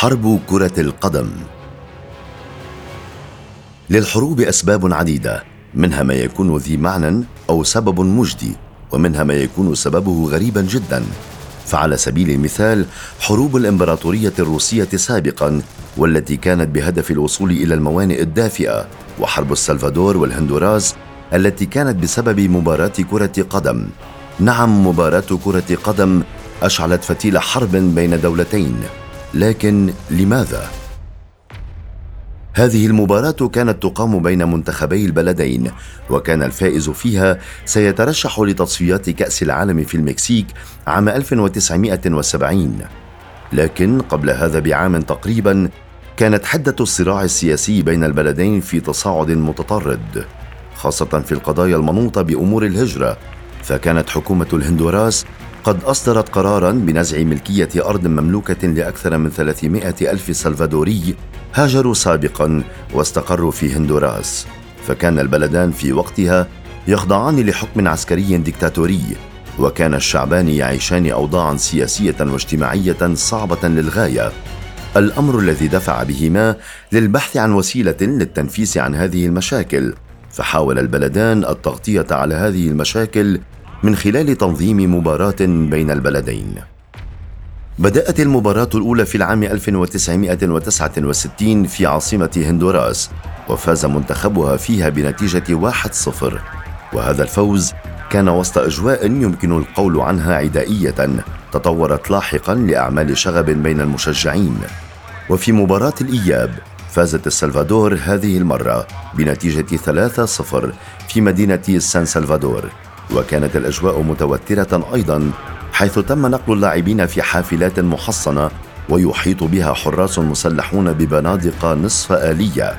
حرب كرة القدم. للحروب أسباب عديدة، منها ما يكون ذي معنى أو سبب مجدي، ومنها ما يكون سببه غريبا جدا. فعلى سبيل المثال حروب الإمبراطورية الروسية سابقا والتي كانت بهدف الوصول إلى الموانئ الدافئة، وحرب السلفادور والهندوراس التي كانت بسبب مباراة كرة قدم. نعم، مباراة كرة قدم أشعلت فتيل حرب بين دولتين، لكن لماذا؟ هذه المباراة كانت تقام بين منتخبي البلدين، وكان الفائز فيها سيترشح لتصفيات كأس العالم في المكسيك عام 1970. لكن قبل هذا بعام تقريباً كانت حدة الصراع السياسي بين البلدين في تصاعد متطرد، خاصة في القضايا المنوطة بأمور الهجرة. فكانت حكومة الهندوراس قد أصدرت قراراً بنزع ملكية أرض مملوكة لأكثر من 300,000 سلفادوري هاجروا سابقاً واستقروا في هندوراس. فكان البلدان في وقتها يخضعان لحكم عسكري ديكتاتوري، وكان الشعبان يعيشان أوضاعاً سياسية واجتماعية صعبة للغاية، الأمر الذي دفع بهما للبحث عن وسيلة للتنفيس عن هذه المشاكل. فحاول البلدان التغطية على هذه المشاكل من خلال تنظيم مباراة بين البلدين. بدأت المباراة الأولى في العام 1969 في عاصمة هندوراس، وفاز منتخبها فيها بنتيجة 1-0. وهذا الفوز كان وسط أجواء يمكن القول عنها عدائية، تطورت لاحقاً لأعمال شغب بين المشجعين. وفي مباراة الإياب فازت السلفادور هذه المرة بنتيجة 3-0 في مدينة سان سلفادور. وكانت الأجواء متوترة أيضاً، حيث تم نقل اللاعبين في حافلات محصنة ويحيط بها حراس مسلحون ببنادق نصف آلية.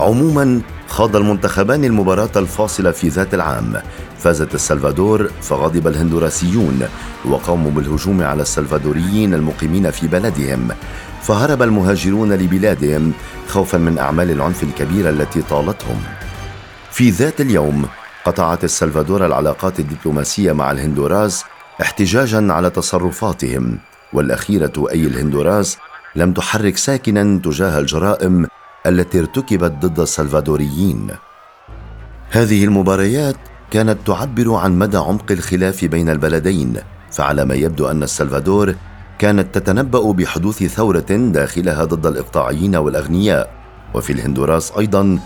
عموماً خاض المنتخبان المباراة الفاصلة في ذات العام. فازت السلفادور، فغضب الهندوراسيون وقاموا بالهجوم على السلفادوريين المقيمين في بلدهم، فهرب المهاجرون لبلادهم خوفاً من أعمال العنف الكبيرة التي طالتهم. في ذات اليوم قطعت السلفادور العلاقات الدبلوماسية مع الهندوراس احتجاجاً على تصرفاتهم، والأخيرة أي الهندوراس لم تحرك ساكناً تجاه الجرائم التي ارتكبت ضد السلفادوريين. هذه المباريات كانت تعبر عن مدى عمق الخلاف بين البلدين، فعلى ما يبدو أن السلفادور كانت تتنبأ بحدوث ثورة داخلها ضد الإقطاعيين والأغنياء. وفي الهندوراس أيضاً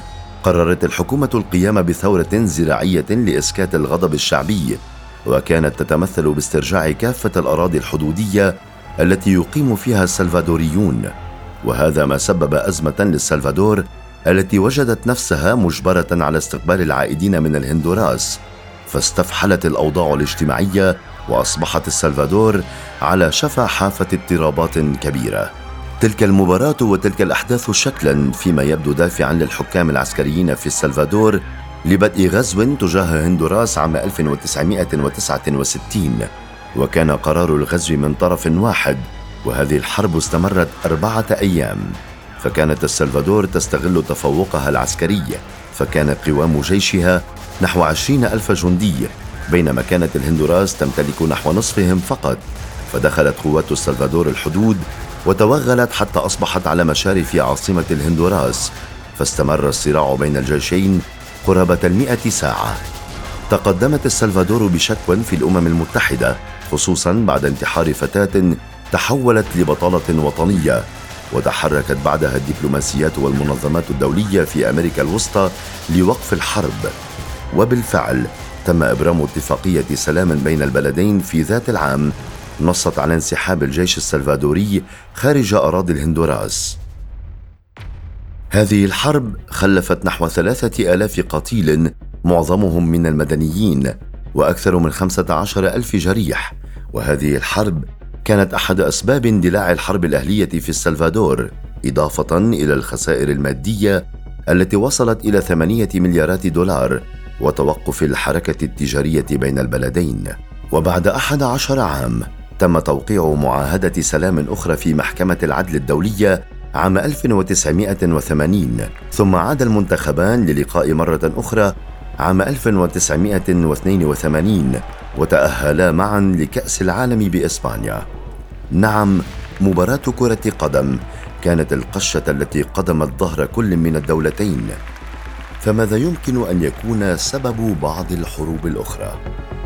قررت الحكومة القيام بثورة زراعية لإسكات الغضب الشعبي، وكانت تتمثل باسترجاع كافة الأراضي الحدودية التي يقيم فيها السلفادوريون. وهذا ما سبب أزمة للسلفادور التي وجدت نفسها مجبرة على استقبال العائدين من الهندوراس، فاستفحلت الأوضاع الاجتماعية وأصبحت السلفادور على شفا حافة اضطرابات كبيرة. تلك المباراة وتلك الأحداث شكلاً فيما يبدو دافعاً للحكام العسكريين في السلفادور لبدء غزو تجاه هندوراس عام 1969. وكان قرار الغزو من طرف واحد، وهذه الحرب استمرت 4 أيام. فكانت السلفادور تستغل تفوقها العسكري، فكان قوام جيشها نحو 20,000 جندي، بينما كانت الهندوراس تمتلك نحو نصفهم فقط. فدخلت قوات السلفادور الحدود وتوغلت حتى أصبحت على مشارف عاصمة الهندوراس، فاستمر الصراع بين الجيشين قرابة 100 ساعة. تقدمت السلفادور بشكوى في الأمم المتحدة، خصوصاً بعد انتحار فتاة تحولت لبطلة وطنية. وتحركت بعدها الدبلوماسيات والمنظمات الدولية في أمريكا الوسطى لوقف الحرب، وبالفعل تم إبرام اتفاقية سلام بين البلدين في ذات العام، نصت على انسحاب الجيش السلفادوري خارج أراضي الهندوراس. هذه الحرب خلفت نحو 3,000 قتيل، معظمهم من المدنيين، وأكثر من 15,000 جريح. وهذه الحرب كانت أحد أسباب اندلاع الحرب الأهلية في السلفادور، إضافة إلى الخسائر المادية التي وصلت إلى 8 مليارات دولار، وتوقف الحركة التجارية بين البلدين. وبعد 11 عام تم توقيع معاهدة سلام أخرى في محكمة العدل الدولية عام 1980. ثم عاد المنتخبان للقاء مرة أخرى عام 1982، وتأهلا معا لكأس العالم بإسبانيا. نعم، مباراة كرة قدم كانت القشة التي قدمت ظهر كل من الدولتين، فماذا يمكن أن يكون سبب بعض الحروب الأخرى؟